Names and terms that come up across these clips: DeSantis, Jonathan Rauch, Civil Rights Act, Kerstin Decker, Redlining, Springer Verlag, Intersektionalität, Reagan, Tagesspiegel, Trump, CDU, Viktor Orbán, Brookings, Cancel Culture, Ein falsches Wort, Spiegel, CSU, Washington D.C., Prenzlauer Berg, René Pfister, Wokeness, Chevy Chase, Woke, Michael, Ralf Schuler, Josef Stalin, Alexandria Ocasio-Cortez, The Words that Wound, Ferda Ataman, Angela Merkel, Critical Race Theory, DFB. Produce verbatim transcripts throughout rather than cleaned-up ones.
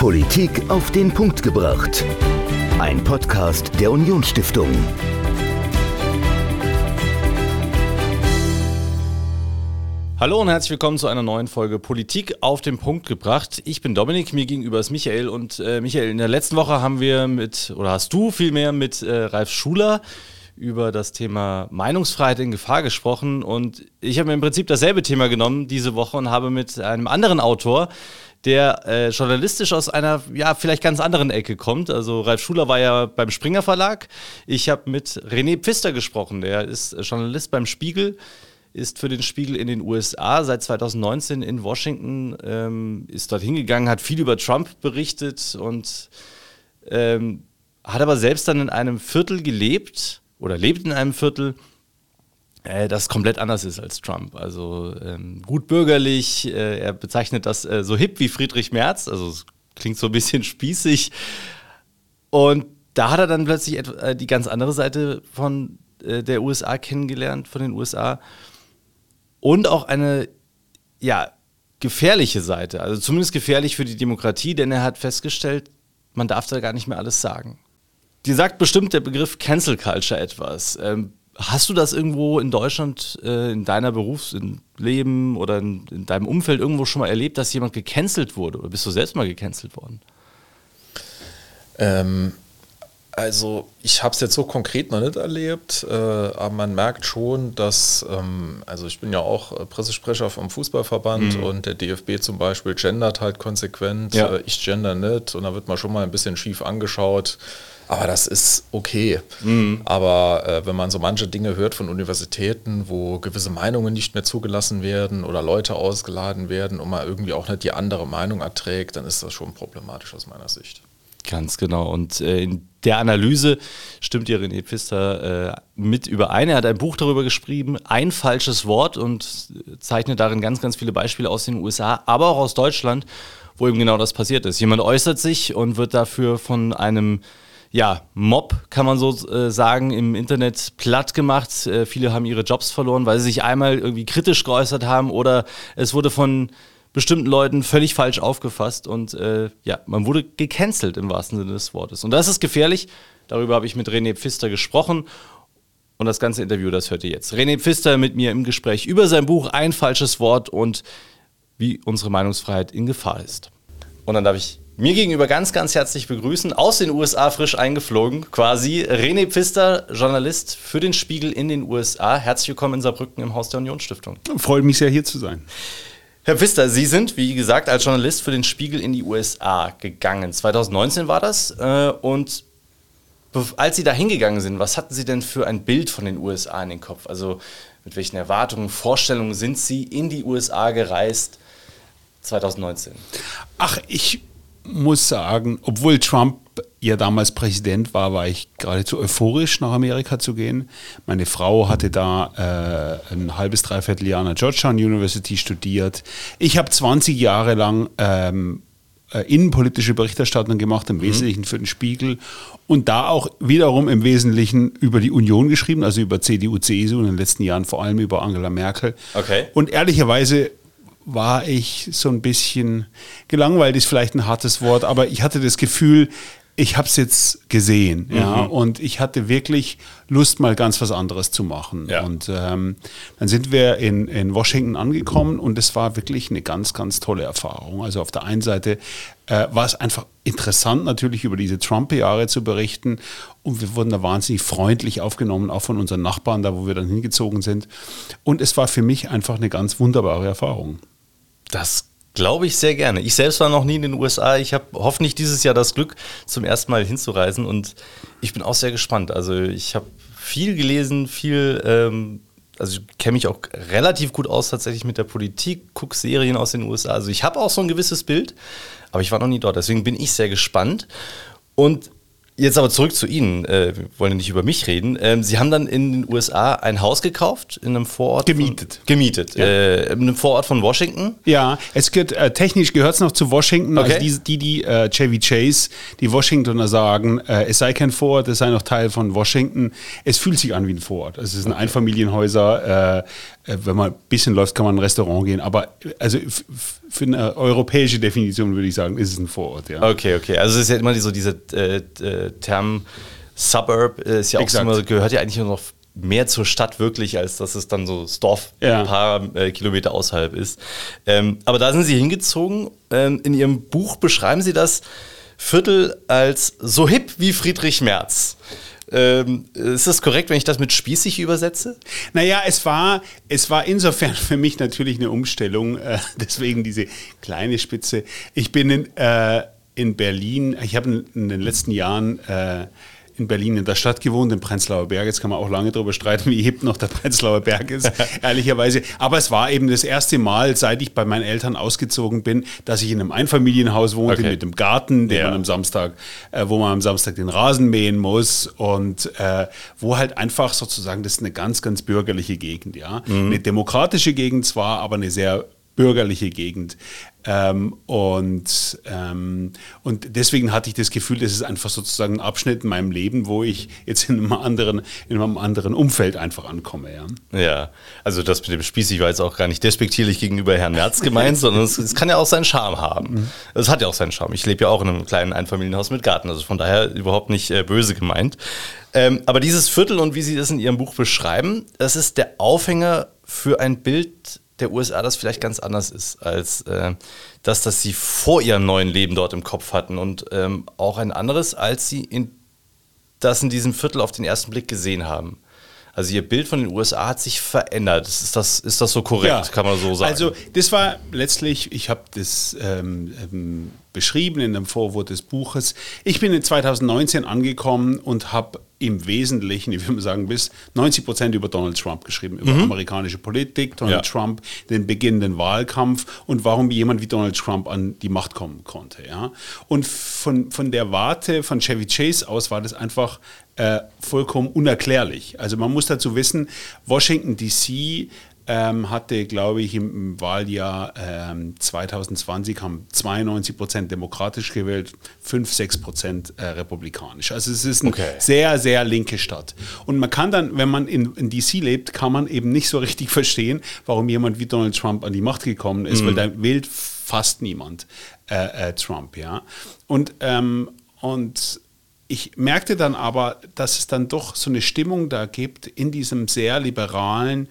Politik auf den Punkt gebracht. Ein Podcast der Unionsstiftung. Hallo und herzlich willkommen zu einer neuen Folge Politik auf den Punkt gebracht. Ich bin Dominik, mir gegenüber ist Michael und äh, Michael, in der letzten Woche haben wir mit, oder hast du vielmehr mit äh, Ralf Schuler über das Thema Meinungsfreiheit in Gefahr gesprochen und ich habe mir im Prinzip dasselbe Thema genommen diese Woche und habe mit einem anderen Autor, der äh, journalistisch aus einer, ja, vielleicht ganz anderen Ecke kommt. Also Ralf Schuler war ja beim Springer Verlag. Ich habe mit René Pfister gesprochen, der ist Journalist beim Spiegel, ist für den Spiegel in den U S A seit zweitausendneunzehn in Washington, ähm, ist dort hingegangen, hat viel über Trump berichtet und ähm, hat aber selbst dann in einem Viertel gelebt oder lebt in einem Viertel, äh, das komplett anders ist als Trump. Also ähm, gut bürgerlich, äh, er bezeichnet das äh, so hip wie Friedrich Merz, also es klingt so ein bisschen spießig. Und da hat er dann plötzlich et- die ganz andere Seite von äh, der U S A kennengelernt, von den U S A. Und auch eine, ja, gefährliche Seite, also zumindest gefährlich für die Demokratie, denn er hat festgestellt, man darf da gar nicht mehr alles sagen. Dir sagt bestimmt der Begriff Cancel Culture etwas. Ähm, hast du das irgendwo in Deutschland, äh, in deiner Berufsleben oder in, in deinem Umfeld irgendwo schon mal erlebt, dass jemand gecancelt wurde? Oder bist du selbst mal gecancelt worden? Ähm... Also ich habe es jetzt so konkret noch nicht erlebt, äh, aber man merkt schon, dass, ähm, also ich bin ja auch Pressesprecher vom Fußballverband mhm. und der D F B zum Beispiel gendert halt konsequent, ja. äh, ich gender nicht und da wird man schon mal ein bisschen schief angeschaut, aber das ist okay. Mhm. Aber äh, wenn man so manche Dinge hört von Universitäten, wo gewisse Meinungen nicht mehr zugelassen werden oder Leute ausgeladen werden und man irgendwie auch nicht die andere Meinung erträgt, dann ist das schon problematisch aus meiner Sicht. Ganz genau. Und äh, in der Analyse stimmt ihr René Pfister äh, mit überein. Er hat ein Buch darüber geschrieben, Ein falsches Wort, und zeichnet darin ganz, ganz viele Beispiele aus den U S A, aber auch aus Deutschland, wo eben genau das passiert ist. Jemand äußert sich und wird dafür von einem, ja, Mob, kann man so äh, sagen, im Internet platt gemacht. Äh, viele haben ihre Jobs verloren, weil sie sich einmal irgendwie kritisch geäußert haben oder es wurde von bestimmten Leuten völlig falsch aufgefasst und äh, ja, man wurde gecancelt im wahrsten Sinne des Wortes. Und das ist gefährlich. Darüber habe ich mit René Pfister gesprochen und das ganze Interview, das hört ihr jetzt. René Pfister mit mir im Gespräch über sein Buch Ein falsches Wort und wie unsere Meinungsfreiheit in Gefahr ist. Und dann darf ich mir gegenüber ganz, ganz herzlich begrüßen, aus den U S A frisch eingeflogen quasi, René Pfister, Journalist für den Spiegel in den U S A. Herzlich willkommen in Saarbrücken im Haus der Unionsstiftung. Freut mich sehr, hier zu sein. Herr Pfister, Sie sind, wie gesagt, als Journalist für den Spiegel in die U S A gegangen. zweitausendneunzehn war das. Äh, und als Sie da hingegangen sind, was hatten Sie denn für ein Bild von den U S A in den Kopf? Also mit welchen Erwartungen, Vorstellungen sind Sie in die U S A gereist zweitausendneunzehn? Ach, ich muss sagen, obwohl Trump ja damals Präsident war, war ich geradezu euphorisch, nach Amerika zu gehen. Meine Frau hatte da äh, ein halbes, dreiviertel Jahr an der Georgetown University studiert. Ich habe zwanzig Jahre lang ähm, äh, innenpolitische Berichterstattung gemacht, im Wesentlichen mhm. für den Spiegel und da auch wiederum im Wesentlichen über die Union geschrieben, also über C D U, C S U und in den letzten Jahren vor allem über Angela Merkel. Okay. Und ehrlicherweise war ich so ein bisschen gelangweilt, ist vielleicht ein hartes Wort, aber ich hatte das Gefühl, ich habe es jetzt gesehen, mhm. ja, und ich hatte wirklich Lust, mal ganz was anderes zu machen. Ja. Und ähm, dann sind wir in, in Washington angekommen und es war wirklich eine ganz, ganz tolle Erfahrung. Also auf der einen Seite äh, war es einfach interessant, natürlich über diese Trump-Jahre zu berichten und wir wurden da wahnsinnig freundlich aufgenommen, auch von unseren Nachbarn, da wo wir dann hingezogen sind. Und es war für mich einfach eine ganz wunderbare Erfahrung. Das glaube ich sehr gerne. Ich selbst war noch nie in den U S A. Ich habe hoffentlich dieses Jahr das Glück, zum ersten Mal hinzureisen und ich bin auch sehr gespannt. Also ich habe viel gelesen, viel, ähm, also ich kenne mich auch relativ gut aus tatsächlich mit der Politik, gucke Serien aus den U S A. Also ich habe auch so ein gewisses Bild, aber ich war noch nie dort. Deswegen bin ich sehr gespannt. Und jetzt aber zurück zu Ihnen. Äh, wir wollen ja nicht über mich reden. Ähm, Sie haben dann in den U S A ein Haus gekauft, in einem Vorort. Gemietet. Von, gemietet. Ja. Äh, in einem Vorort von Washington. Ja, es gehört, äh, technisch gehört es noch zu Washington. Okay. Also die, die, die äh, Chevy Chase, die Washingtoner sagen, äh, es sei kein Vorort, es sei noch Teil von Washington. Es fühlt sich an wie ein Vorort. Also es sind okay. Einfamilienhäuser, äh, wenn man ein bisschen läuft, kann man in ein Restaurant gehen. Aber also für eine europäische Definition würde ich sagen, ist es ein Vorort. Ja. Okay, okay. Also es ist ja immer so dieser äh, Term Suburb, ist ja auch so immer, gehört ja eigentlich nur noch mehr zur Stadt wirklich, als dass es dann so das Dorf ja. ein paar äh, Kilometer außerhalb ist. Ähm, aber da sind Sie hingezogen. Ähm, in Ihrem Buch beschreiben Sie das Viertel als so hip wie Friedrich Merz. Ähm, ist das korrekt, wenn ich das mit spießig übersetze? Naja, es war, es war insofern für mich natürlich eine Umstellung, äh, deswegen diese kleine Spitze. Ich bin in, äh, in Berlin, ich habe in, in den letzten Jahren äh, in Berlin in der Stadt gewohnt, in Prenzlauer Berg. Jetzt kann man auch lange darüber streiten, wie hip noch der Prenzlauer Berg ist, ehrlicherweise. Aber es war eben das erste Mal, seit ich bei meinen Eltern ausgezogen bin, dass ich in einem Einfamilienhaus wohnte, okay. mit einem Garten, der ja. man am Samstag, äh, wo man am Samstag den Rasen mähen muss und äh, wo halt einfach sozusagen, das ist eine ganz, ganz bürgerliche Gegend. ja, mhm. Eine demokratische Gegend zwar, aber eine sehr bürgerliche Gegend. Ähm, und, ähm, und deswegen hatte ich das Gefühl, das ist einfach sozusagen ein Abschnitt in meinem Leben, wo ich jetzt in einem anderen, in einem anderen Umfeld einfach ankomme. Ja, ja, also das mit dem Spießig war jetzt auch gar nicht despektierlich gegenüber Herrn Merz gemeint, sondern es, es kann ja auch seinen Charme haben. Es hat ja auch seinen Charme. Ich lebe ja auch in einem kleinen Einfamilienhaus mit Garten, also von daher überhaupt nicht äh, böse gemeint. Ähm, aber dieses Viertel und wie Sie das in Ihrem Buch beschreiben, das ist der Aufhänger für ein Bild der U S A, das vielleicht ganz anders ist, als äh, das, das sie vor ihrem neuen Leben dort im Kopf hatten und ähm, auch ein anderes, als sie in, das in diesem Viertel auf den ersten Blick gesehen haben. Also ihr Bild von den U S A hat sich verändert. Ist das, ist das so korrekt, ja. kann man so sagen? Also das war letztlich, ich habe das ähm, ähm, beschrieben in dem Vorwort des Buches. Ich bin in zwanzig neunzehn angekommen und habe im Wesentlichen, ich würde mal sagen, bis neunzig Prozent über Donald Trump geschrieben, über mhm. amerikanische Politik, Donald ja. Trump, den beginnenden Wahlkampf und warum jemand wie Donald Trump an die Macht kommen konnte. Ja? Und von, von der Warte von Chevy Chase aus war das einfach äh, vollkommen unerklärlich. Also man muss dazu wissen, Washington D C ähm, hatte, glaube ich, im, im Wahljahr ähm, zwanzig zwanzig haben zweiundneunzig Prozent demokratisch gewählt, fünf bis sechs Prozent äh, republikanisch. Also es ist eine okay. sehr, sehr linke Stadt. Und man kann dann, wenn man in, in D C lebt, kann man eben nicht so richtig verstehen, warum jemand wie Donald Trump an die Macht gekommen ist, mhm. weil da wählt fast niemand äh, äh, Trump. Ja? Und, ähm, und ich merkte dann aber, dass es dann doch so eine Stimmung da gibt in diesem sehr liberalen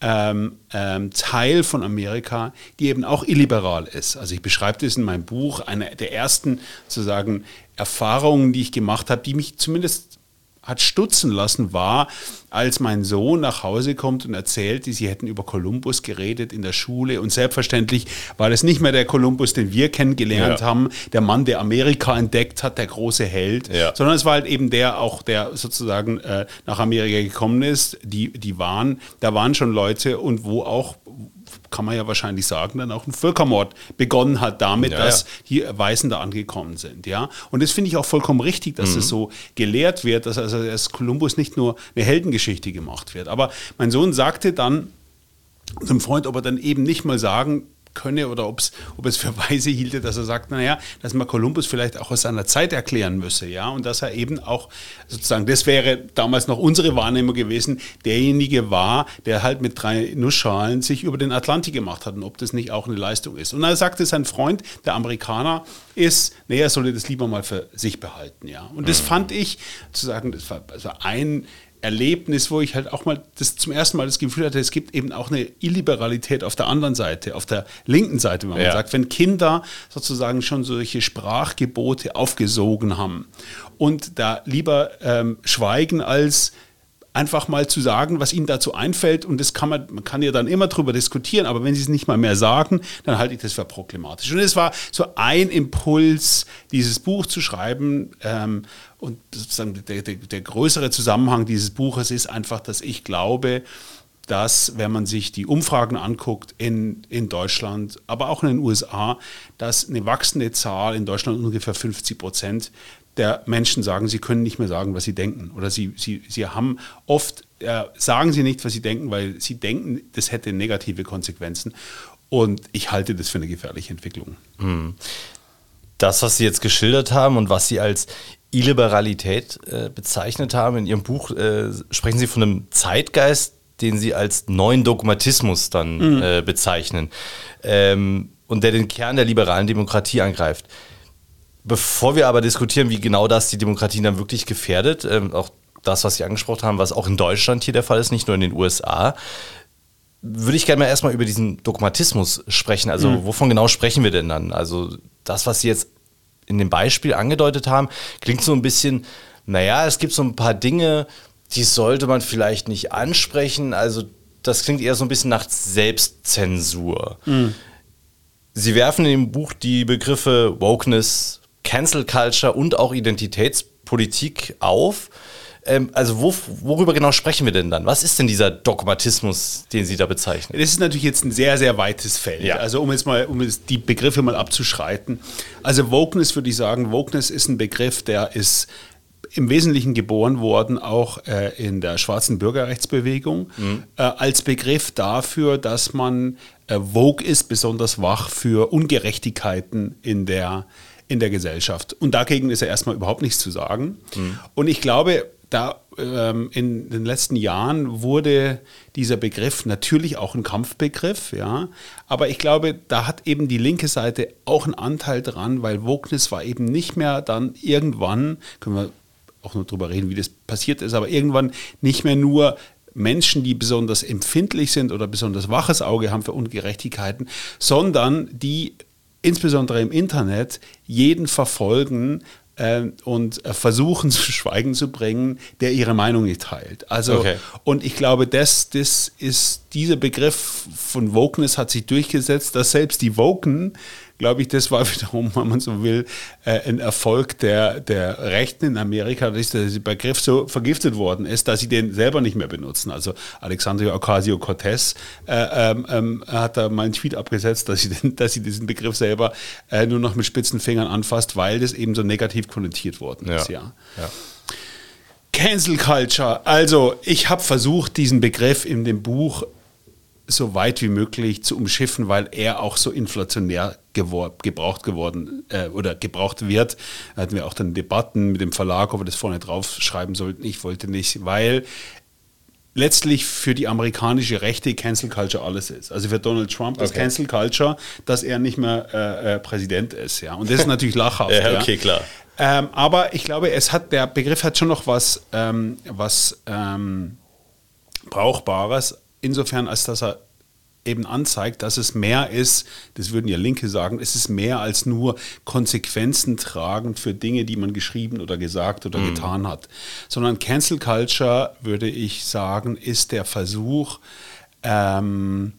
Ähm, ähm, Teil von Amerika, die eben auch illiberal ist. Also ich beschreibe das in meinem Buch, eine der ersten sozusagen Erfahrungen, die ich gemacht habe, die mich zumindest hat stutzen lassen, war, als mein Sohn nach Hause kommt und erzählt, sie hätten über Kolumbus geredet in der Schule und selbstverständlich war das nicht mehr der Kolumbus, den wir kennengelernt ja. haben, der Mann, der Amerika entdeckt hat, der große Held, ja. sondern es war halt eben der auch, der sozusagen äh, nach Amerika gekommen ist, die, die waren, da waren schon Leute und wo auch, kann man ja wahrscheinlich sagen, dann auch ein Völkermord begonnen hat damit, ja, dass ja. hier Weißen da angekommen sind. Ja? Und das finde ich auch vollkommen richtig, dass mhm. das so gelehrt wird, dass also erst Kolumbus nicht nur eine Heldengeschichte gemacht wird. Aber mein Sohn sagte dann zum Freund, ob er dann eben nicht mal sagen könne oder ob's, ob es für weise hielte, dass er sagt, naja, dass man Kolumbus vielleicht auch aus seiner Zeit erklären müsse, ja, und dass er eben auch sozusagen, das wäre damals noch unsere Wahrnehmung gewesen, derjenige war, der halt mit drei Nussschalen sich über den Atlantik gemacht hat und ob das nicht auch eine Leistung ist. Und er sagte, sein Freund, der Amerikaner, ist, naja, er solle das lieber mal für sich behalten, ja. Und das fand ich, zu sagen, das war also ein Erlebnis, wo ich halt auch mal das zum ersten Mal das Gefühl hatte, es gibt eben auch eine Illiberalität auf der anderen Seite, auf der linken Seite, wenn man ja. sagt, wenn Kinder sozusagen schon solche Sprachgebote aufgesogen haben und da lieber ähm, schweigen, als einfach mal zu sagen, was ihnen dazu einfällt und das kann man, man kann ja dann immer drüber diskutieren, aber wenn sie es nicht mal mehr sagen, dann halte ich das für problematisch. Und es war so ein Impuls, dieses Buch zu schreiben, ähm, und sozusagen der, der, der größere Zusammenhang dieses Buches ist einfach, dass ich glaube, dass, wenn man sich die Umfragen anguckt in, in Deutschland, aber auch in den U S A, dass eine wachsende Zahl, in Deutschland ungefähr fünfzig Prozent der Menschen sagen, sie können nicht mehr sagen, was sie denken. Oder sie, sie, sie haben oft, äh, sagen sie nicht, was sie denken, weil sie denken, das hätte negative Konsequenzen. Und ich halte das für eine gefährliche Entwicklung. Das, was Sie jetzt geschildert haben und was Sie als Illiberalität äh, bezeichnet haben. In Ihrem Buch äh, sprechen Sie von einem Zeitgeist, den sie als neuen Dogmatismus dann mhm. äh, bezeichnen ähm, und der den Kern der liberalen Demokratie angreift. Bevor wir aber diskutieren, wie genau das die Demokratie dann wirklich gefährdet, ähm, auch das, was Sie angesprochen haben, was auch in Deutschland hier der Fall ist, nicht nur in den U S A, würde ich gerne mal erstmal über diesen Dogmatismus sprechen. Also mhm. wovon genau sprechen wir denn dann? Also das, was Sie jetzt in dem Beispiel angedeutet haben, klingt so ein bisschen, naja, es gibt so ein paar Dinge, die sollte man vielleicht nicht ansprechen. Also das klingt eher so ein bisschen nach Selbstzensur. Mhm. Sie werfen in dem Buch die Begriffe Wokeness, Cancel Culture und auch Identitätspolitik auf. Also wo, worüber genau sprechen wir denn dann? Was ist denn dieser Dogmatismus, den Sie da bezeichnen? Das ist natürlich jetzt ein sehr, sehr weites Feld. Ja. Also um jetzt mal, um jetzt die Begriffe mal abzuschreiten. Also Wokeness würde ich sagen, Wokeness ist ein Begriff, der ist im Wesentlichen geboren worden, auch äh, in der schwarzen Bürgerrechtsbewegung, mhm. äh, als Begriff dafür, dass man äh, woke ist, besonders wach für Ungerechtigkeiten in der, in der Gesellschaft. Und dagegen ist ja erstmal überhaupt nichts zu sagen. Mhm. Und ich glaube, da ähm, in den letzten Jahren wurde dieser Begriff natürlich auch ein Kampfbegriff, ja. Aber ich glaube, da hat eben die linke Seite auch einen Anteil dran, weil Wokeness war eben nicht mehr dann irgendwann, können wir auch nur drüber reden, wie das passiert ist, aber irgendwann nicht mehr nur Menschen, die besonders empfindlich sind oder besonders waches Auge haben für Ungerechtigkeiten, sondern die insbesondere im Internet jeden verfolgen äh, und versuchen zu Schweigen zu bringen, der ihre Meinung nicht teilt. Also okay. Und ich glaube, das, das ist, dieser Begriff von Wokeness hat sich durchgesetzt, dass selbst die Woken, glaube ich, das war wiederum, wenn man so will, äh, ein Erfolg der, der Rechten in Amerika, dass der Begriff so vergiftet worden ist, dass sie den selber nicht mehr benutzen. Also Alexandria Ocasio-Cortez äh, ähm, hat da mal einen Tweet abgesetzt, dass sie, den, dass sie diesen Begriff selber äh, nur noch mit spitzen Fingern anfasst, weil das eben so negativ konnotiert worden ist. Ja. Ja. Ja. Cancel Culture. Also ich habe versucht, diesen Begriff in dem Buch so weit wie möglich zu umschiffen, weil er auch so inflationär gewor- gebraucht geworden äh, oder gebraucht wird. Da hatten wir auch dann Debatten mit dem Verlag, ob wir das vorne drauf schreiben sollten. Ich wollte nicht, weil letztlich für die amerikanische Rechte Cancel Culture alles ist. Also für Donald Trump ist okay. Cancel Culture, dass er nicht mehr äh, äh, Präsident ist. Ja. Und das ist natürlich lachhaft. Ja, okay, ja. Klar. Ähm, aber ich glaube, es hat, der Begriff hat schon noch was, ähm, was ähm, Brauchbares. Insofern, als dass er eben anzeigt, dass es mehr ist, das würden ja Linke sagen, es ist mehr als nur Konsequenzen tragen für Dinge, die man geschrieben oder gesagt oder mhm. getan hat. Sondern Cancel Culture, würde ich sagen, ist der Versuch, ähm,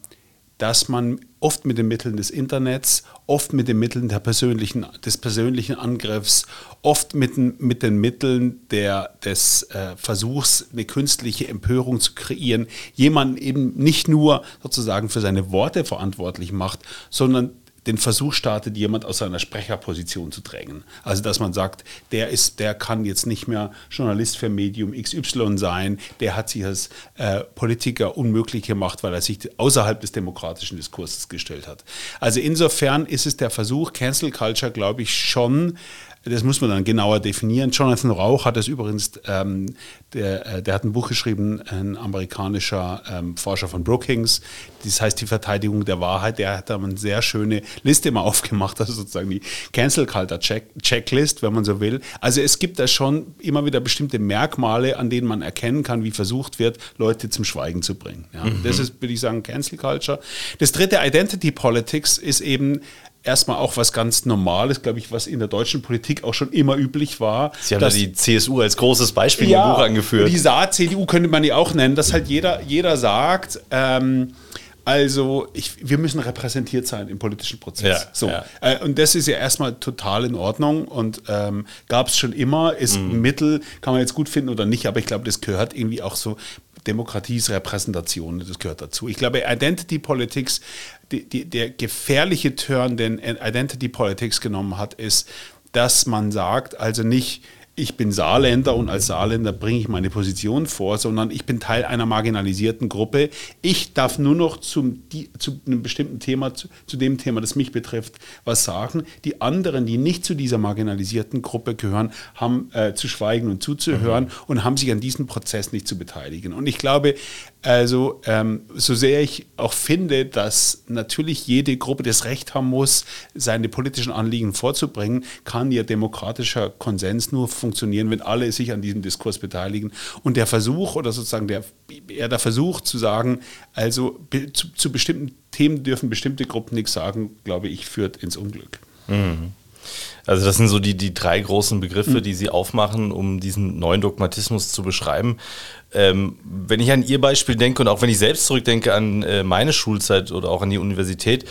dass man oft mit den Mitteln des Internets, oft mit den Mitteln der persönlichen, des persönlichen Angriffs, oft mit den, mit den Mitteln der, des äh, Versuchs, eine künstliche Empörung zu kreieren, jemanden eben nicht nur sozusagen für seine Worte verantwortlich macht, sondern den Versuch startet, jemand aus seiner Sprecherposition zu drängen. Also dass man sagt, der ist, der kann jetzt nicht mehr Journalist für Medium X Y sein, der hat sich als äh, Politiker unmöglich gemacht, weil er sich außerhalb des demokratischen Diskurses gestellt hat. Also insofern ist es der Versuch, Cancel Culture, glaube ich, schon, das muss man dann genauer definieren. Jonathan Rauch hat das übrigens, ähm, der, der hat ein Buch geschrieben, ein amerikanischer ähm, Forscher von Brookings, das heißt die Verteidigung der Wahrheit, der hat da eine sehr schöne Liste mal aufgemacht, also sozusagen die Cancel Culture Check- Checklist, wenn man so will. Also es gibt da schon immer wieder bestimmte Merkmale, an denen man erkennen kann, wie versucht wird, Leute zum Schweigen zu bringen. Ja, mhm. Das ist, würde ich sagen, Cancel Culture. Das dritte, Identity Politics, ist eben erstmal auch was ganz Normales, glaube ich, was in der deutschen Politik auch schon immer üblich war. Sie haben ja die C S U als großes Beispiel ja, im Buch angeführt. Die Saar C D U könnte man die auch nennen, dass halt jeder, jeder sagt, ähm, also ich, wir müssen repräsentiert sein im politischen Prozess. Ja, so. Ja. Äh, und das ist ja erstmal total in Ordnung und ähm, gab es schon immer, ist mhm. ein Mittel, kann man jetzt gut finden oder nicht, aber ich glaube, das gehört irgendwie auch so, Demokratie ist Repräsentation, das gehört dazu. Ich glaube, Identity Politics, die, die, der gefährliche Turn, den Identity Politics genommen hat, ist, dass man sagt, also nicht, ich bin Saarländer und als Saarländer bringe ich meine Position vor, sondern ich bin Teil einer marginalisierten Gruppe. Ich darf nur noch zum, die, zu einem bestimmten Thema, zu, zu dem Thema, das mich betrifft, was sagen. Die anderen, die nicht zu dieser marginalisierten Gruppe gehören, haben äh, zu schweigen und zuzuhören mhm. und haben sich an diesem Prozess nicht zu beteiligen. Und ich glaube, also ähm, so sehr ich auch finde, dass natürlich jede Gruppe das Recht haben muss, seine politischen Anliegen vorzubringen, kann ja demokratischer Konsens nur funktionieren, wenn alle sich an diesem Diskurs beteiligen. Und der Versuch oder sozusagen der, eher der Versuch zu sagen, also be, zu, zu bestimmten Themen dürfen bestimmte Gruppen nichts sagen, glaube ich, führt ins Unglück. Mhm. Also das sind so die, die drei großen Begriffe, die Sie aufmachen, um diesen neuen Dogmatismus zu beschreiben. Ähm, wenn ich an Ihr Beispiel denke und auch wenn ich selbst zurückdenke an äh, meine Schulzeit oder auch an die Universität,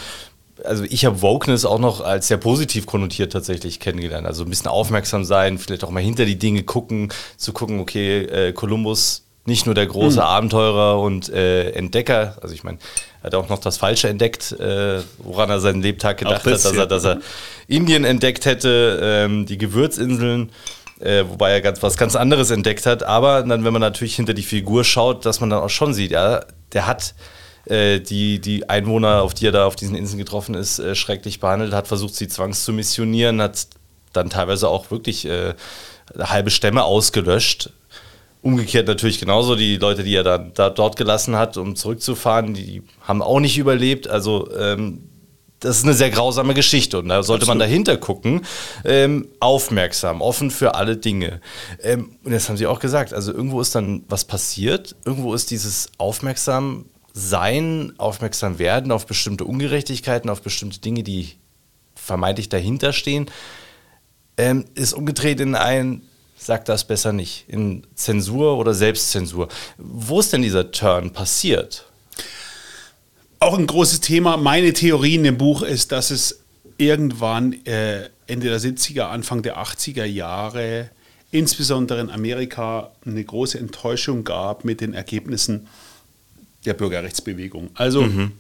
also ich habe Wokeness auch noch als sehr positiv konnotiert tatsächlich kennengelernt. Also ein bisschen aufmerksam sein, vielleicht auch mal hinter die Dinge gucken, zu gucken, okay, äh, Kolumbus, nicht nur der große mhm. Abenteurer und äh, Entdecker, also ich meine, er hat auch noch das Falsche entdeckt, äh, woran er seinen Lebtag gedacht hat, dass er, dass er Indien entdeckt hätte, ähm, die Gewürzinseln, äh, wobei er ganz, was ganz anderes entdeckt hat. Aber dann, wenn man natürlich hinter die Figur schaut, dass man dann auch schon sieht, ja, der hat äh, die, die Einwohner, auf die er da auf diesen Inseln getroffen ist, äh, schrecklich behandelt, hat versucht, sie zwangszumissionieren, hat dann teilweise auch wirklich äh, halbe Stämme ausgelöscht. Umgekehrt natürlich genauso, die Leute, die er dann da, dort gelassen hat, um zurückzufahren, die haben auch nicht überlebt. Also ähm, das ist eine sehr grausame Geschichte und da sollte Absolut. man dahinter gucken. Ähm, aufmerksam, offen für alle Dinge. Ähm, und das haben Sie auch gesagt, also irgendwo ist dann was passiert, irgendwo ist dieses aufmerksam sein, aufmerksam werden auf bestimmte Ungerechtigkeiten, auf bestimmte Dinge, die vermeintlich dahinter stehen, ähm, ist umgedreht in ein Sagt das besser nicht, in Zensur oder Selbstzensur. Wo ist denn dieser Turn passiert? Auch ein großes Thema. Meine Theorie in dem Buch ist, dass es irgendwann äh, Ende der siebziger, Anfang der achtziger Jahre, insbesondere in Amerika, eine große Enttäuschung gab mit den Ergebnissen der Bürgerrechtsbewegung. Also mhm.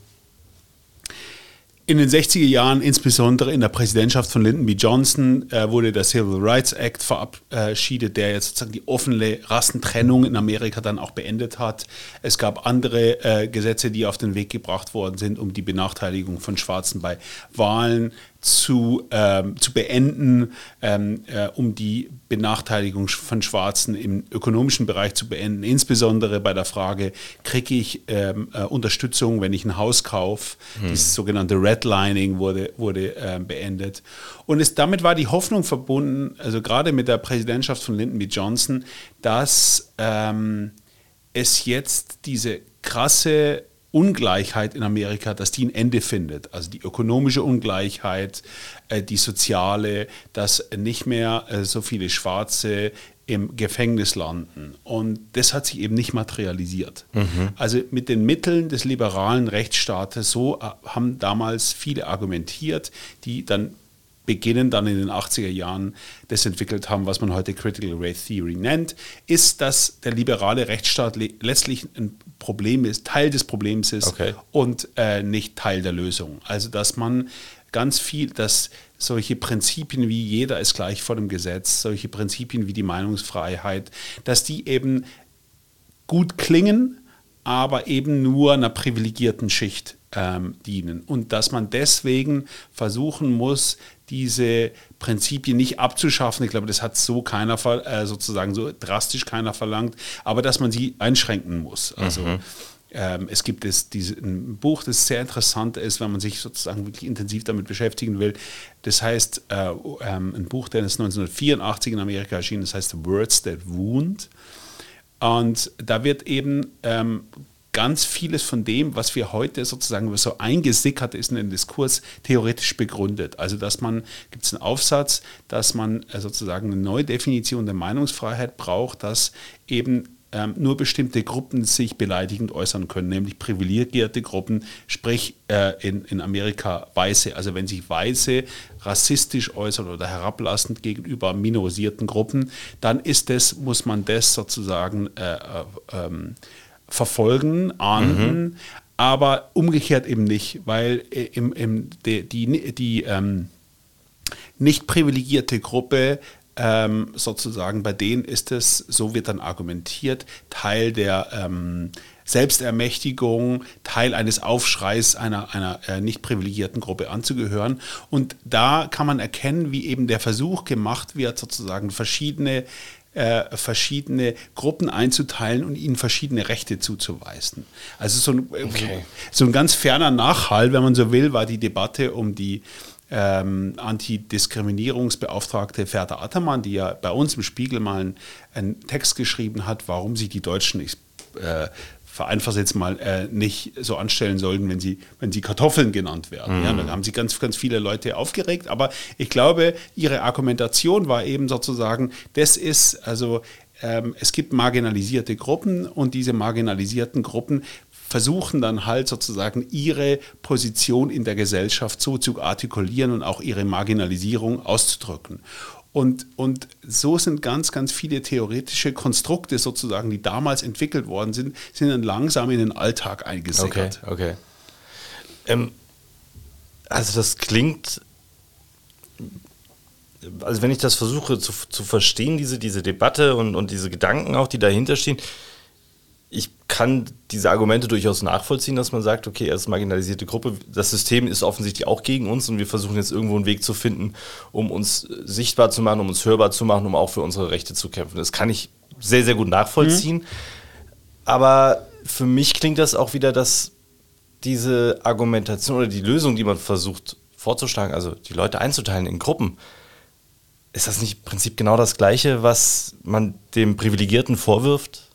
in den sechziger Jahren, insbesondere in der Präsidentschaft von Lyndon B. Johnson, äh, wurde der Civil Rights Act verabschiedet, der jetzt sozusagen die offene Rassentrennung in Amerika dann auch beendet hat. Es gab andere äh, Gesetze, die auf den Weg gebracht worden sind, um die Benachteiligung von Schwarzen bei Wahlen zu, ähm, zu beenden, ähm, äh, um die Benachteiligung von Schwarzen im ökonomischen Bereich zu beenden, insbesondere bei der Frage, kriege ich ähm, äh, Unterstützung, wenn ich ein Haus kaufe? Hm. Dieses sogenannte Redlining wurde, wurde äh, beendet. Und es, damit war die Hoffnung verbunden, also gerade mit der Präsidentschaft von Lyndon B. Johnson, dass ähm, es jetzt diese krasse Ungleichheit in Amerika, dass die ein Ende findet. Also die ökonomische Ungleichheit, die soziale, dass nicht mehr so viele Schwarze im Gefängnis landen. Und das hat sich eben nicht materialisiert. Mhm. Also mit den Mitteln des liberalen Rechtsstaates, so haben damals viele argumentiert, die dann beginnen dann in den achtziger Jahren das entwickelt haben, was man heute Critical Race Theory nennt, ist, dass der liberale Rechtsstaat le- letztlich ein Problem ist, Teil des Problems ist okay. und äh, nicht Teil der Lösung. Also dass man ganz viel, dass solche Prinzipien wie jeder ist gleich vor dem Gesetz, solche Prinzipien wie die Meinungsfreiheit, dass die eben gut klingen, aber eben nur einer privilegierten Schicht ähm, dienen. Und dass man deswegen versuchen muss, diese Prinzipien nicht abzuschaffen. Ich glaube, das hat so keiner äh, sozusagen so drastisch keiner verlangt, aber dass man sie einschränken muss. Also mhm. ähm, es gibt es diese, ein Buch, das sehr interessant ist, wenn man sich sozusagen wirklich intensiv damit beschäftigen will. Das heißt, äh, ähm, ein Buch, der ist neunzehnhundertvierundachtzig in Amerika erschienen, das heißt The Words that Wound. Und da wird eben ähm, ganz vieles von dem, was wir heute sozusagen was so eingesickert ist in den Diskurs, theoretisch begründet. Also dass man, gibt es einen Aufsatz, dass man äh, sozusagen eine Neudefinition der Meinungsfreiheit braucht, dass eben ähm, nur bestimmte Gruppen sich beleidigend äußern können, nämlich privilegierte Gruppen, sprich äh, in, in Amerika Weiße. Also wenn sich Weiße rassistisch äußern oder herablassend gegenüber minorisierten Gruppen, dann ist das, muss man das sozusagen äh, äh, ähm, verfolgen, ahnden, mhm. aber umgekehrt eben nicht, weil im, im, die, die, die ähm, nicht privilegierte Gruppe ähm, sozusagen, bei denen ist es, so wird dann argumentiert, Teil der ähm, Selbstermächtigung, Teil eines Aufschreis einer, einer äh, nicht privilegierten Gruppe anzugehören. Und da kann man erkennen, wie eben der Versuch gemacht wird, sozusagen verschiedene Äh, verschiedene Gruppen einzuteilen und ihnen verschiedene Rechte zuzuweisen. Also so ein, okay. so ein ganz ferner Nachhall, wenn man so will, war die Debatte um die ähm, Antidiskriminierungsbeauftragte Ferda Ataman, die ja bei uns im Spiegel mal einen, einen Text geschrieben hat, warum sich die Deutschen, ich äh, vereinfache jetzt mal, äh, nicht so anstellen sollten, wenn sie, wenn sie Kartoffeln genannt werden. Mhm. Ja, dann haben sich ganz, ganz viele Leute aufgeregt, aber ich glaube, ihre Argumentation war eben sozusagen, das ist, also ähm, es gibt marginalisierte Gruppen und diese marginalisierten Gruppen versuchen dann halt sozusagen ihre Position in der Gesellschaft so zu artikulieren und auch ihre Marginalisierung auszudrücken. Und, und so sind ganz, ganz viele theoretische Konstrukte sozusagen, die damals entwickelt worden sind, sind dann langsam in den Alltag eingesickert. Okay, okay. Ähm, also das klingt, also wenn ich das versuche zu, zu verstehen, diese, diese Debatte und, und diese Gedanken auch, die dahinter stehen, ich kann diese Argumente durchaus nachvollziehen, dass man sagt, okay, als marginalisierte Gruppe, das System ist offensichtlich auch gegen uns und wir versuchen jetzt irgendwo einen Weg zu finden, um uns sichtbar zu machen, um uns hörbar zu machen, um auch für unsere Rechte zu kämpfen. Das kann ich sehr, sehr gut nachvollziehen. Mhm. Aber für mich klingt das auch wieder, dass diese Argumentation oder die Lösung, die man versucht vorzuschlagen, also die Leute einzuteilen in Gruppen, ist das nicht im Prinzip genau das Gleiche, was man dem Privilegierten vorwirft?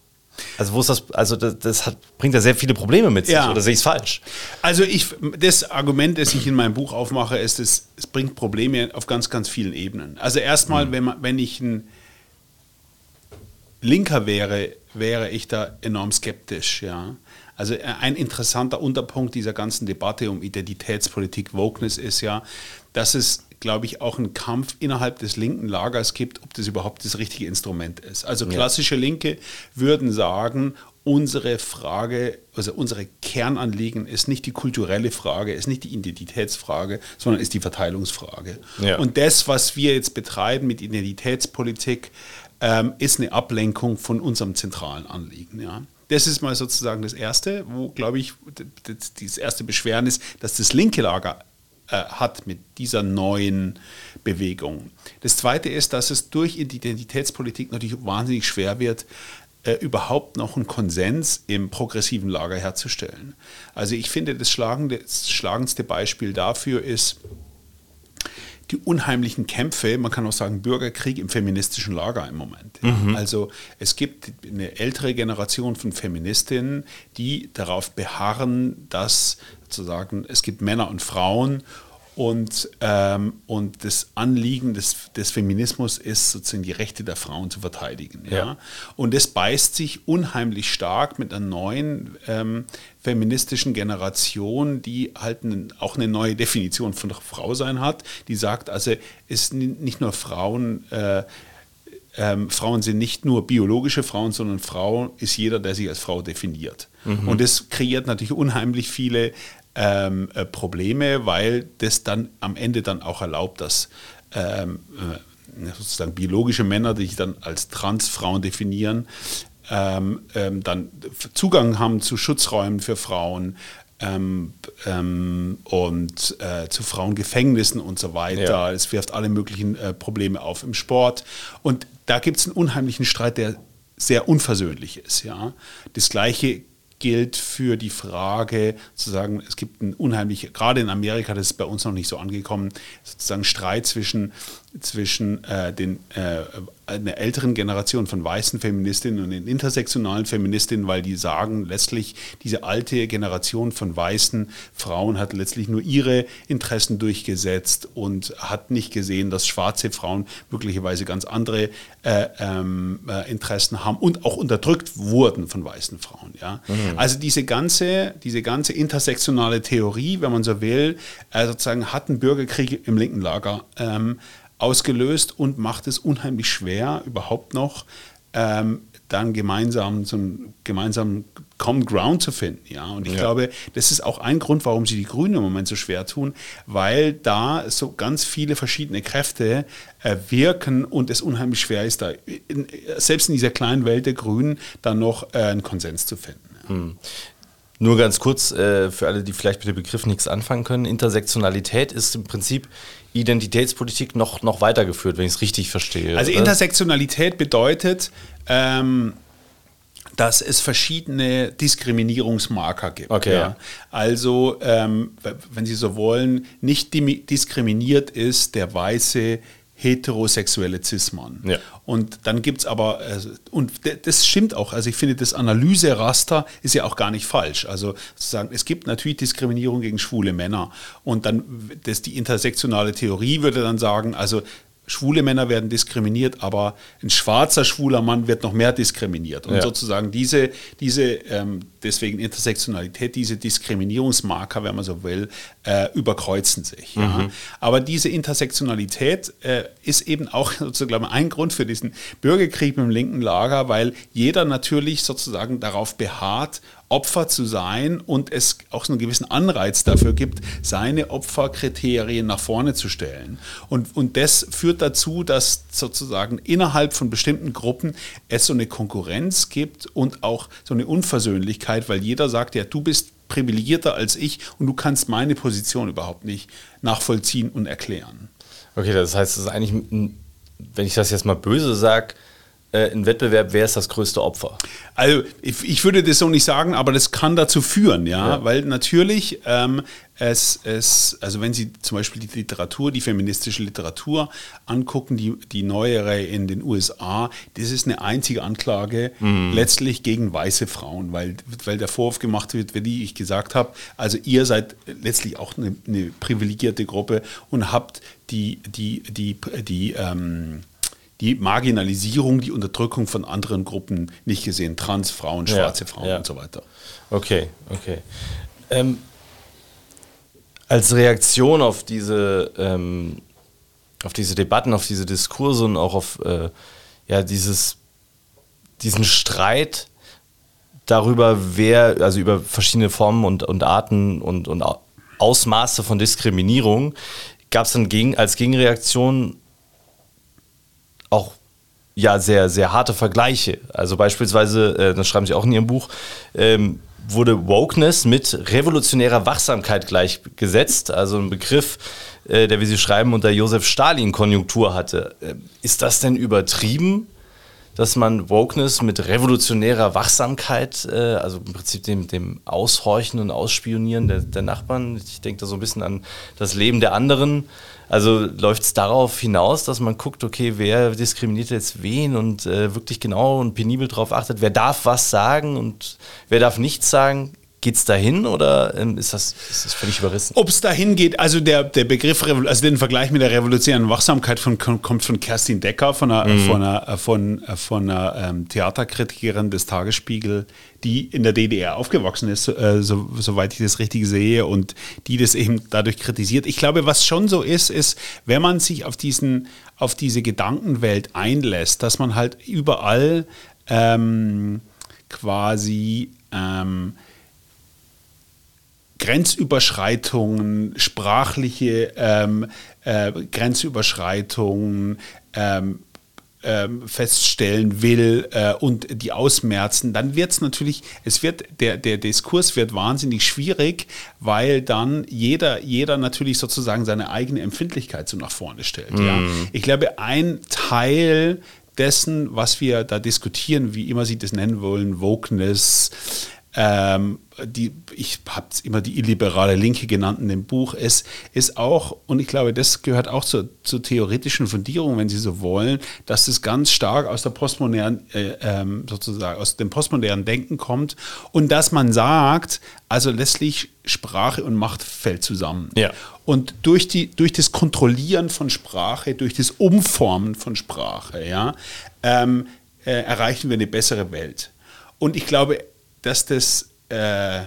Also wo ist das? Also das, das hat, bringt ja sehr viele Probleme mit sich, ja. Oder sehe ich es falsch? Also ich, das Argument, das ich in meinem Buch aufmache, ist, es, es bringt Probleme auf ganz, ganz vielen Ebenen. Also erstmal, mhm. wenn man, wenn ich ein Linker wäre, wäre ich da enorm skeptisch. Ja. Also ein interessanter Unterpunkt dieser ganzen Debatte um Identitätspolitik, Wokeness ist ja, dass es, glaube ich, auch einen Kampf innerhalb des linken Lagers gibt, ob das überhaupt das richtige Instrument ist. Also klassische Linke würden sagen, unsere Frage, also unsere Kernanliegen ist nicht die kulturelle Frage, ist nicht die Identitätsfrage, sondern ist die Verteilungsfrage. Ja. Und das, was wir jetzt betreiben mit Identitätspolitik, ähm, ist eine Ablenkung von unserem zentralen Anliegen. Ja. Das ist mal sozusagen das Erste, wo, glaube ich, das erste Beschweren ist, dass das linke Lager hat mit dieser neuen Bewegung. Das Zweite ist, dass es durch Identitätspolitik natürlich wahnsinnig schwer wird, äh, überhaupt noch einen Konsens im progressiven Lager herzustellen. Also ich finde, das, schlagende, das schlagendste Beispiel dafür ist die unheimlichen Kämpfe, man kann auch sagen Bürgerkrieg im feministischen Lager im Moment. Mhm. Also es gibt eine ältere Generation von Feministinnen, die darauf beharren, dass sozusagen, es gibt Männer und Frauen und, ähm, und das Anliegen des, des Feminismus ist sozusagen die Rechte der Frauen zu verteidigen. Ja? Ja. Und das beißt sich unheimlich stark mit einer neuen ähm, feministischen Generation, die halt auch eine neue Definition von Frau sein hat, die sagt, also es sind nicht nur Frauen, äh, ähm, Frauen sind nicht nur biologische Frauen, sondern Frau ist jeder, der sich als Frau definiert. Mhm. Und das kreiert natürlich unheimlich viele ähm, äh, Probleme, weil das dann am Ende dann auch erlaubt, dass ähm, äh, sozusagen biologische Männer, die sich dann als Transfrauen definieren, ähm, ähm, dann Zugang haben zu Schutzräumen für Frauen ähm, ähm, und äh, zu Frauengefängnissen und so weiter. Es ja. wirft alle möglichen äh, Probleme auf im Sport. Und da gibt es einen unheimlichen Streit, der sehr unversöhnlich ist. Ja? Das Gleiche gilt für die Frage, sozusagen, es gibt ein unheimlich, gerade in Amerika, das ist bei uns noch nicht so angekommen, sozusagen Streit zwischen, zwischen äh, den, äh, einer älteren Generation von weißen Feministinnen und den intersektionalen Feministinnen, weil die sagen, letztlich diese alte Generation von weißen Frauen hat letztlich nur ihre Interessen durchgesetzt und hat nicht gesehen, dass schwarze Frauen möglicherweise ganz andere äh, äh, Interessen haben und auch unterdrückt wurden von weißen Frauen. Ja? Mhm. Also diese ganze, diese ganze intersektionale Theorie, wenn man so will, äh, sozusagen hat einen Bürgerkrieg im linken Lager ähm, ausgelöst und macht es unheimlich schwer, überhaupt noch ähm, dann gemeinsam zum gemeinsamen Common Ground zu finden. Ja? Und ich ja. glaube, das ist auch ein Grund, warum sie die Grünen im Moment so schwer tun, weil da so ganz viele verschiedene Kräfte äh, wirken und es unheimlich schwer ist, da in, selbst in dieser kleinen Welt der Grünen dann noch äh, einen Konsens zu finden. Ja. Hm. Nur ganz kurz äh, für alle, die vielleicht mit dem Begriff nichts anfangen können. Intersektionalität ist im Prinzip Identitätspolitik noch, noch weitergeführt, wenn ich es richtig verstehe. Also oder? Intersektionalität bedeutet, ähm, dass es verschiedene Diskriminierungsmarker gibt. Okay, ja. Ja. Also, ähm, wenn Sie so wollen, nicht diskriminiert ist der weiße heterosexuelle Cis-Mann. Ja. Und dann gibt es aber, und das stimmt auch, also ich finde, das Analyseraster ist ja auch gar nicht falsch. Also sozusagen, es gibt natürlich Diskriminierung gegen schwule Männer. Und dann, das, die intersektionale Theorie würde dann sagen, also schwule Männer werden diskriminiert, aber ein schwarzer schwuler Mann wird noch mehr diskriminiert. Und ja. sozusagen diese, diese ähm, deswegen Intersektionalität, diese Diskriminierungsmarker, wenn man so will, äh, überkreuzen sich. Mhm. Ja. Aber diese Intersektionalität äh, ist eben auch sozusagen ein Grund für diesen Bürgerkrieg im linken Lager, weil jeder natürlich sozusagen darauf beharrt, Opfer zu sein und es auch so einen gewissen Anreiz dafür gibt, seine Opferkriterien nach vorne zu stellen. Und, und das führt dazu, dass sozusagen innerhalb von bestimmten Gruppen es so eine Konkurrenz gibt und auch so eine Unversöhnlichkeit, weil jeder sagt, ja, du bist privilegierter als ich und du kannst meine Position überhaupt nicht nachvollziehen und erklären. Okay, das heißt, es ist eigentlich, wenn ich das jetzt mal böse sage, ein Wettbewerb, wer ist das größte Opfer? Also ich, ich würde das so nicht sagen, aber das kann dazu führen, ja, ja. weil natürlich ähm, es, es, also wenn Sie zum Beispiel die Literatur, die feministische Literatur angucken, die, die neuere in den U S A, das ist eine einzige Anklage mhm. letztlich gegen weiße Frauen, weil, weil der Vorwurf gemacht wird, wie ich gesagt habe, also ihr seid letztlich auch eine, eine privilegierte Gruppe und habt die, die, die, die, die ähm, die Marginalisierung, die Unterdrückung von anderen Gruppen nicht gesehen. Transfrauen, schwarze ja, Frauen ja. und so weiter. Okay, okay. Ähm, als Reaktion auf diese, ähm, auf diese Debatten, auf diese Diskurse und auch auf äh, ja, dieses, diesen Streit darüber, wer, also über verschiedene Formen und, und Arten und, und Ausmaße von Diskriminierung, gab es dann gegen, als Gegenreaktion auch ja, sehr, sehr harte Vergleiche. Also beispielsweise, äh, das schreiben Sie auch in Ihrem Buch, ähm, wurde Wokeness mit revolutionärer Wachsamkeit gleichgesetzt. Also ein Begriff, äh, der, wie Sie schreiben, unter Josef Stalin Konjunktur hatte. Äh, ist das denn übertrieben, dass man Wokeness mit revolutionärer Wachsamkeit, äh, also im Prinzip dem, dem Aushorchen und Ausspionieren der, der Nachbarn, ich denke da so ein bisschen an das Leben der anderen, also läuft es darauf hinaus, dass man guckt, okay, wer diskriminiert jetzt wen und äh, wirklich genau und penibel drauf achtet, wer darf was sagen und wer darf nichts sagen? Geht es dahin oder ähm, ist, das, ist das völlig überrissen? Ob es dahin geht, also der, der Begriff, also den Vergleich mit der revolutionären Wachsamkeit von, kommt von Kerstin Decker, von einer, mhm. von einer, von, von einer ähm, Theaterkritikerin des Tagesspiegel, die in der D D R aufgewachsen ist, äh, so, soweit ich das richtig sehe, und die das eben dadurch kritisiert. Ich glaube, was schon so ist, ist, wenn man sich auf, diesen, auf diese Gedankenwelt einlässt, dass man halt überall ähm, quasi ähm, Grenzüberschreitungen, sprachliche ähm, äh, Grenzüberschreitungen ähm, ähm, feststellen will äh, und die ausmerzen, dann wird es natürlich, es wird, der, der Diskurs wird wahnsinnig schwierig, weil dann jeder, jeder natürlich sozusagen seine eigene Empfindlichkeit so nach vorne stellt. Mhm. Ja. Ich glaube, ein Teil dessen, was wir da diskutieren, wie immer Sie das nennen wollen, Wokeness, Ähm, die, ich habe es immer die illiberale Linke genannt in dem Buch, ist, ist auch, und ich glaube, das gehört auch zur, zur theoretischen Fundierung, wenn Sie so wollen, dass es ganz stark aus der postmodernen, äh, ähm, sozusagen aus dem postmodernen Denken kommt und dass man sagt, also letztlich Sprache und Macht fällt zusammen. Ja. Und durch, die, durch das Kontrollieren von Sprache, durch das Umformen von Sprache, ja, ähm, äh, erreichen wir eine bessere Welt. Und ich glaube, dass das äh,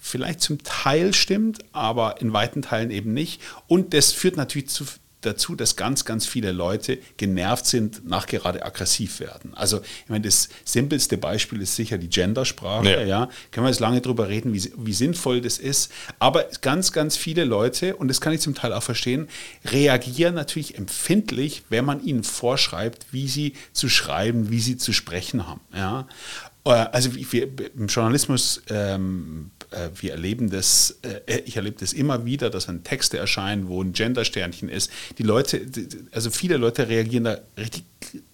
vielleicht zum Teil stimmt, aber in weiten Teilen eben nicht. Und das führt natürlich zu, dazu, dass ganz, ganz viele Leute genervt sind, nachgerade aggressiv werden. Also ich meine, das simpelste Beispiel ist sicher die Gendersprache. Ja. Ja. Können wir jetzt lange drüber reden, wie, wie sinnvoll das ist. Aber ganz, ganz viele Leute, und das kann ich zum Teil auch verstehen, reagieren natürlich empfindlich, wenn man ihnen vorschreibt, wie sie zu schreiben, wie sie zu sprechen haben. Ja. Also wir, im Journalismus, ähm, wir erleben das, äh, ich erlebe das immer wieder, dass dann Texte erscheinen, wo ein Gendersternchen ist. Die Leute, also viele Leute reagieren da richtig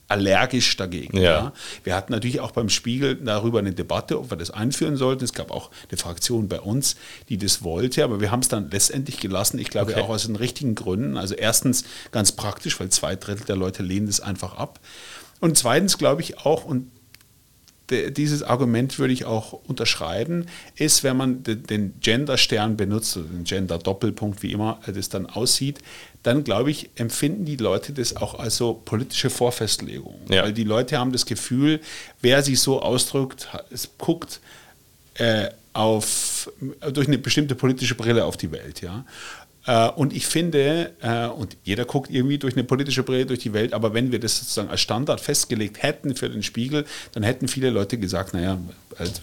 allergisch dagegen. Ja. Ja. Wir hatten natürlich auch beim Spiegel darüber eine Debatte, ob wir das einführen sollten. Es gab auch eine Fraktion bei uns, die das wollte, aber wir haben es dann letztendlich gelassen. Ich glaube okay. auch aus den richtigen Gründen. Also erstens ganz praktisch, weil zwei Drittel der Leute lehnen das einfach ab. Und zweitens glaube ich auch, und dieses Argument würde ich auch unterschreiben, ist, wenn man den Gender-Stern benutzt, oder den Gender-Doppelpunkt, wie immer das dann aussieht, dann glaube ich, empfinden die Leute das auch als so politische Vorfestlegung. Ja. Weil die Leute haben das Gefühl, wer sich so ausdrückt, es guckt äh, auf, durch eine bestimmte politische Brille auf die Welt, ja. Und ich finde, und jeder guckt irgendwie durch eine politische Brille durch die Welt, aber wenn wir das sozusagen als Standard festgelegt hätten für den Spiegel, dann hätten viele Leute gesagt, naja,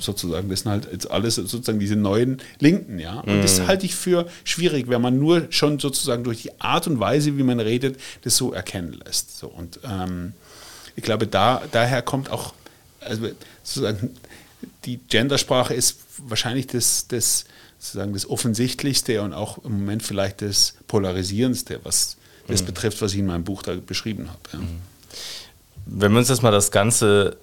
sozusagen, das sind halt jetzt alles sozusagen diese neuen Linken, ja. Und mm. das halte ich für schwierig, wenn man nur schon sozusagen durch die Art und Weise, wie man redet, das so erkennen lässt. So, und ähm, ich glaube, da, daher kommt auch, also sozusagen, die Gendersprache ist wahrscheinlich das, das sozusagen das Offensichtlichste und auch im Moment vielleicht das Polarisierendste, was das mhm. betrifft, was ich in meinem Buch da beschrieben habe. Ja. Wenn wir uns jetzt mal das Ganze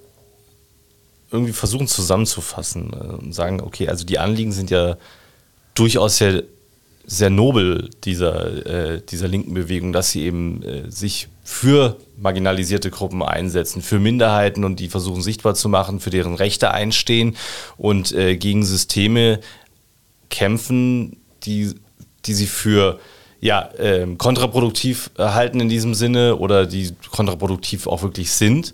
irgendwie versuchen zusammenzufassen und sagen, okay, also die Anliegen sind ja durchaus sehr, sehr nobel dieser, äh, dieser linken Bewegung, dass sie eben äh, sich für marginalisierte Gruppen einsetzen, für Minderheiten und die versuchen sichtbar zu machen, für deren Rechte einstehen und äh, gegen Systeme kämpfen, die, die sie für ja, äh, kontraproduktiv halten in diesem Sinne oder die kontraproduktiv auch wirklich sind.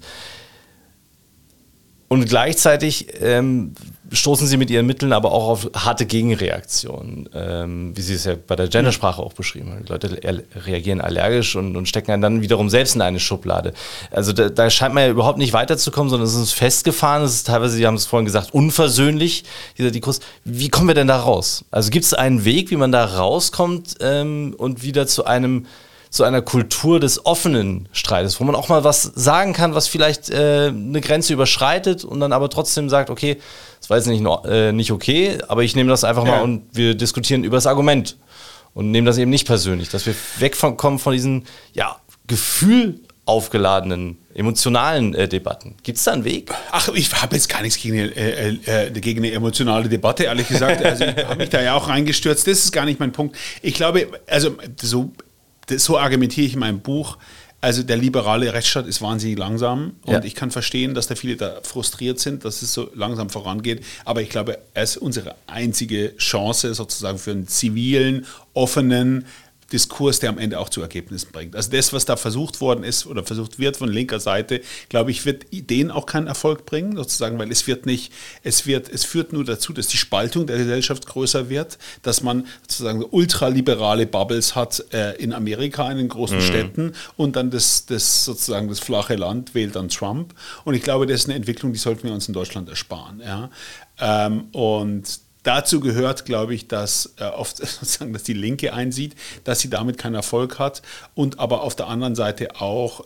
Und gleichzeitig ähm, stoßen sie mit ihren Mitteln aber auch auf harte Gegenreaktionen, ähm, wie Sie es ja bei der Gendersprache auch beschrieben haben. Die Leute er- reagieren allergisch und, und stecken dann wiederum selbst in eine Schublade. Also da, da scheint man ja überhaupt nicht weiterzukommen, sondern es ist festgefahren, es ist teilweise, Sie haben es vorhin gesagt, unversöhnlich, dieser Diskurs. Wie kommen wir denn da raus? Also gibt es einen Weg, wie man da rauskommt ähm, und wieder zu einem... zu einer Kultur des offenen Streites, wo man auch mal was sagen kann, was vielleicht äh, eine Grenze überschreitet und dann aber trotzdem sagt, okay, das war jetzt nicht, äh, nicht okay, aber ich nehme das einfach mal ja. und wir diskutieren über das Argument und nehmen das eben nicht persönlich, dass wir wegkommen von diesen ja, gefühlaufgeladenen, emotionalen äh, Debatten. Gibt es da einen Weg? Ach, ich habe jetzt gar nichts gegen, äh, äh, gegen eine emotionale Debatte, ehrlich gesagt. Also ich habe mich da ja auch reingestürzt. Das ist gar nicht mein Punkt. Ich glaube, also so Das, so argumentiere ich in meinem Buch. Also der liberale Rechtsstaat ist wahnsinnig langsam und ja. ich kann verstehen, dass da viele da frustriert sind, dass es so langsam vorangeht. Aber ich glaube, es ist unsere einzige Chance sozusagen für einen zivilen, offenen Diskurs, der am Ende auch zu Ergebnissen bringt. Also das, was da versucht worden ist oder versucht wird von linker Seite, glaube ich, wird Ideen auch keinen Erfolg bringen, sozusagen, weil es wird nicht, es wird, es führt nur dazu, dass die Spaltung der Gesellschaft größer wird, dass man sozusagen ultraliberale Bubbles hat äh, in Amerika, in den großen mhm. Städten und dann das, das sozusagen das flache Land wählt dann Trump. Und ich glaube, das ist eine Entwicklung, die sollten wir uns in Deutschland ersparen. Ja? Ähm, und dazu gehört, glaube ich, dass äh, oft sozusagen, dass die Linke einsieht, dass sie damit keinen Erfolg hat und aber auf der anderen Seite auch,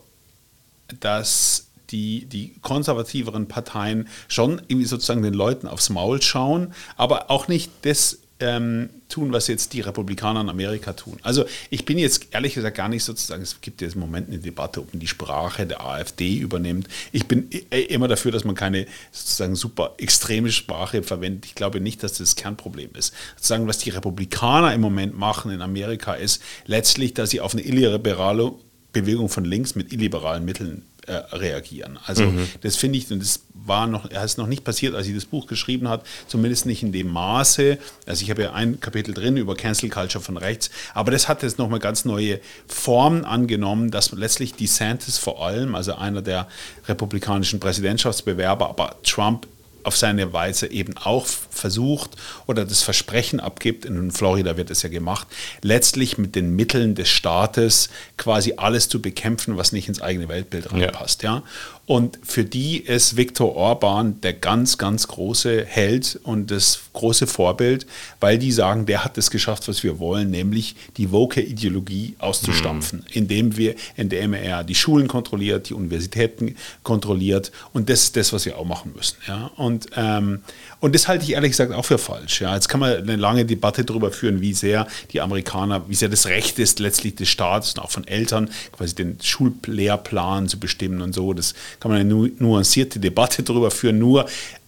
dass die, die konservativeren Parteien schon irgendwie sozusagen den Leuten aufs Maul schauen, aber auch nicht das ähm, tun, was jetzt die Republikaner in Amerika tun. Also ich bin jetzt ehrlich gesagt gar nicht sozusagen, es gibt jetzt im Moment eine Debatte, ob man die Sprache der AfD übernimmt. Ich bin immer dafür, dass man keine sozusagen super extreme Sprache verwendet. Ich glaube nicht, dass das das Kernproblem ist. Sozusagen, was die Republikaner im Moment machen in Amerika ist letztlich, dass sie auf eine illiberale Bewegung von links mit illiberalen Mitteln äh, reagieren. Also mhm. das finde ich, und das war noch, das ist noch nicht passiert, als ich das Buch geschrieben habe, zumindest nicht in dem Maße. Also ich habe ja ein Kapitel drin über Cancel Culture von rechts, aber das hat jetzt nochmal ganz neue Formen angenommen, dass letztlich DeSantis vor allem, also einer der republikanischen Präsidentschaftsbewerber, aber Trump auf seine Weise eben auch versucht oder das Versprechen abgibt, in Florida wird es ja gemacht, letztlich mit den Mitteln des Staates quasi alles zu bekämpfen, was nicht ins eigene Weltbild reinpasst. Ja. Ja? Und für die ist Viktor Orbán der ganz, ganz große Held und das große Vorbild, weil die sagen, der hat das geschafft, was wir wollen, nämlich die woke Ideologie auszustampfen, mhm. indem wir, indem er die Schulen kontrolliert, die Universitäten kontrolliert, und das ist das, was wir auch machen müssen. Ja? Und Und, ähm, und das halte ich ehrlich gesagt auch für falsch. Ja, jetzt kann man eine lange Debatte darüber führen, wie sehr die Amerikaner, wie sehr das Recht ist, letztlich des Staates und auch von Eltern, quasi den Schullehrplan zu bestimmen und so. Das kann man eine nu- nuancierte Debatte darüber führen. Nur,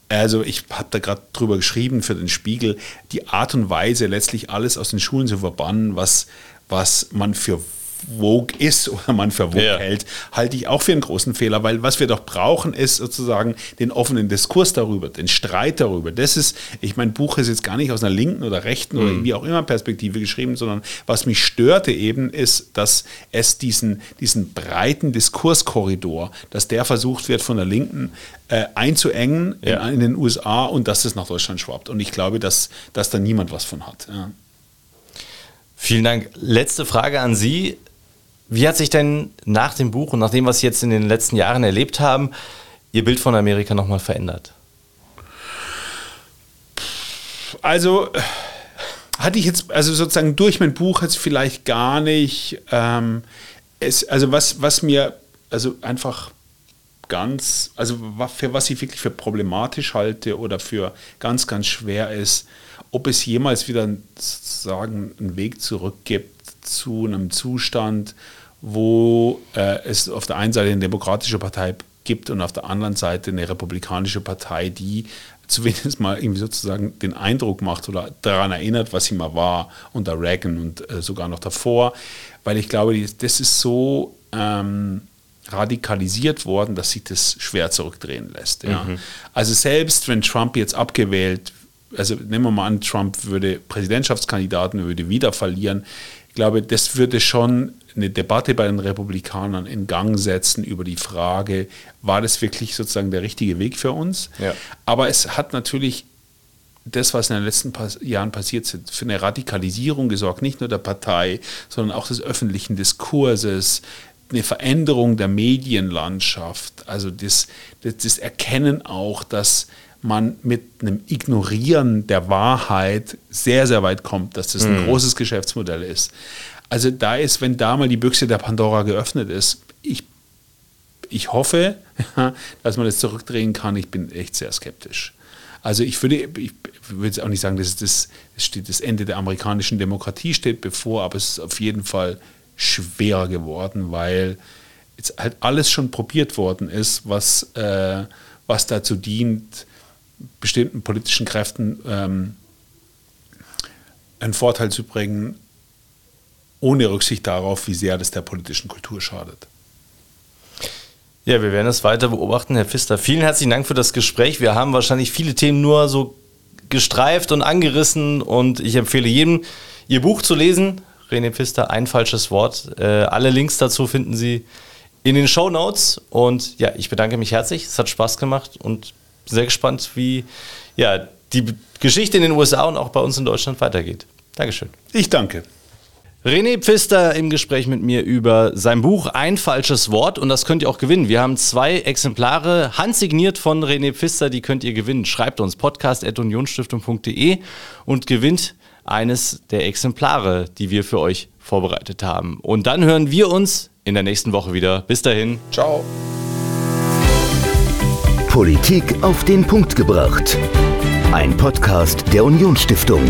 also ich habe da gerade drüber geschrieben für den Spiegel, die Art und Weise, letztlich alles aus den Schulen zu verbannen, was, was man für Vogue ist oder man für Vogue ja. hält, halte ich auch für einen großen Fehler, weil was wir doch brauchen, ist sozusagen den offenen Diskurs darüber, den Streit darüber. Das ist, ich mein Buch ist jetzt gar nicht aus einer linken oder rechten mhm. oder wie auch immer Perspektive geschrieben, sondern was mich störte eben ist, dass es diesen, diesen breiten Diskurskorridor, dass der versucht wird von der Linken äh, einzuengen ja. in, in den U S A und dass das nach Deutschland schwappt. Und ich glaube, dass, dass da niemand was von hat. Ja. Vielen Dank. Letzte Frage an Sie. Wie hat sich denn nach dem Buch und nach dem, was Sie jetzt in den letzten Jahren erlebt haben, Ihr Bild von Amerika nochmal verändert? Also hatte ich jetzt, also sozusagen durch mein Buch jetzt vielleicht gar nicht, ähm, es, also was, was mir, also einfach ganz, also für was ich wirklich für problematisch halte oder für ganz, ganz schwer ist, ob es jemals wieder sozusagen einen Weg zurück gibt zu einem Zustand, wo äh, es auf der einen Seite eine demokratische Partei gibt und auf der anderen Seite eine republikanische Partei, die zumindest mal irgendwie sozusagen den Eindruck macht oder daran erinnert, was sie mal war unter Reagan und äh, sogar noch davor, weil ich glaube, das ist so ähm, radikalisiert worden, dass sich das schwer zurückdrehen lässt. Ja. Mhm. Also selbst wenn Trump jetzt abgewählt, also nehmen wir mal an, Trump würde Präsidentschaftskandidaten, würde wieder verlieren, ich glaube, das würde schon eine Debatte bei den Republikanern in Gang setzen über die Frage, war das wirklich sozusagen der richtige Weg für uns? Ja. Aber es hat natürlich das, was in den letzten Pas- Jahren passiert ist, für eine Radikalisierung gesorgt, nicht nur der Partei, sondern auch des öffentlichen Diskurses, eine Veränderung der Medienlandschaft, also das, das, das Erkennen auch, dass man mit einem Ignorieren der Wahrheit sehr, sehr weit kommt, dass das ein mhm. großes Geschäftsmodell ist. Also da ist, wenn da mal die Büchse der Pandora geöffnet ist, ich, ich hoffe, dass man das zurückdrehen kann. Ich bin echt sehr skeptisch. Also ich würde, ich würde jetzt auch nicht sagen, dass das, das, steht, das Ende der amerikanischen Demokratie steht bevor, aber es ist auf jeden Fall schwerer geworden, weil jetzt halt alles schon probiert worden ist, was, äh, was dazu dient, bestimmten politischen Kräften ähm, einen Vorteil zu bringen, ohne Rücksicht darauf, wie sehr das der politischen Kultur schadet. Ja, wir werden das weiter beobachten, Herr Pfister. Vielen herzlichen Dank für das Gespräch. Wir haben wahrscheinlich viele Themen nur so gestreift und angerissen und ich empfehle jedem, Ihr Buch zu lesen. René Pfister, Ein falsches Wort. Äh, alle Links dazu finden Sie in den Shownotes und ja, ich bedanke mich herzlich. Es hat Spaß gemacht und sehr gespannt, wie ja, die Geschichte in den U S A und auch bei uns in Deutschland weitergeht. Dankeschön. Ich danke. René Pfister im Gespräch mit mir über sein Buch Ein falsches Wort, und das könnt ihr auch gewinnen. Wir haben zwei Exemplare, handsigniert von René Pfister, die könnt ihr gewinnen. Schreibt uns podcast at unionsstiftung punkt de und gewinnt eines der Exemplare, die wir für euch vorbereitet haben. Und dann hören wir uns in der nächsten Woche wieder. Bis dahin. Ciao. Politik auf den Punkt gebracht. Ein Podcast der Unionsstiftung.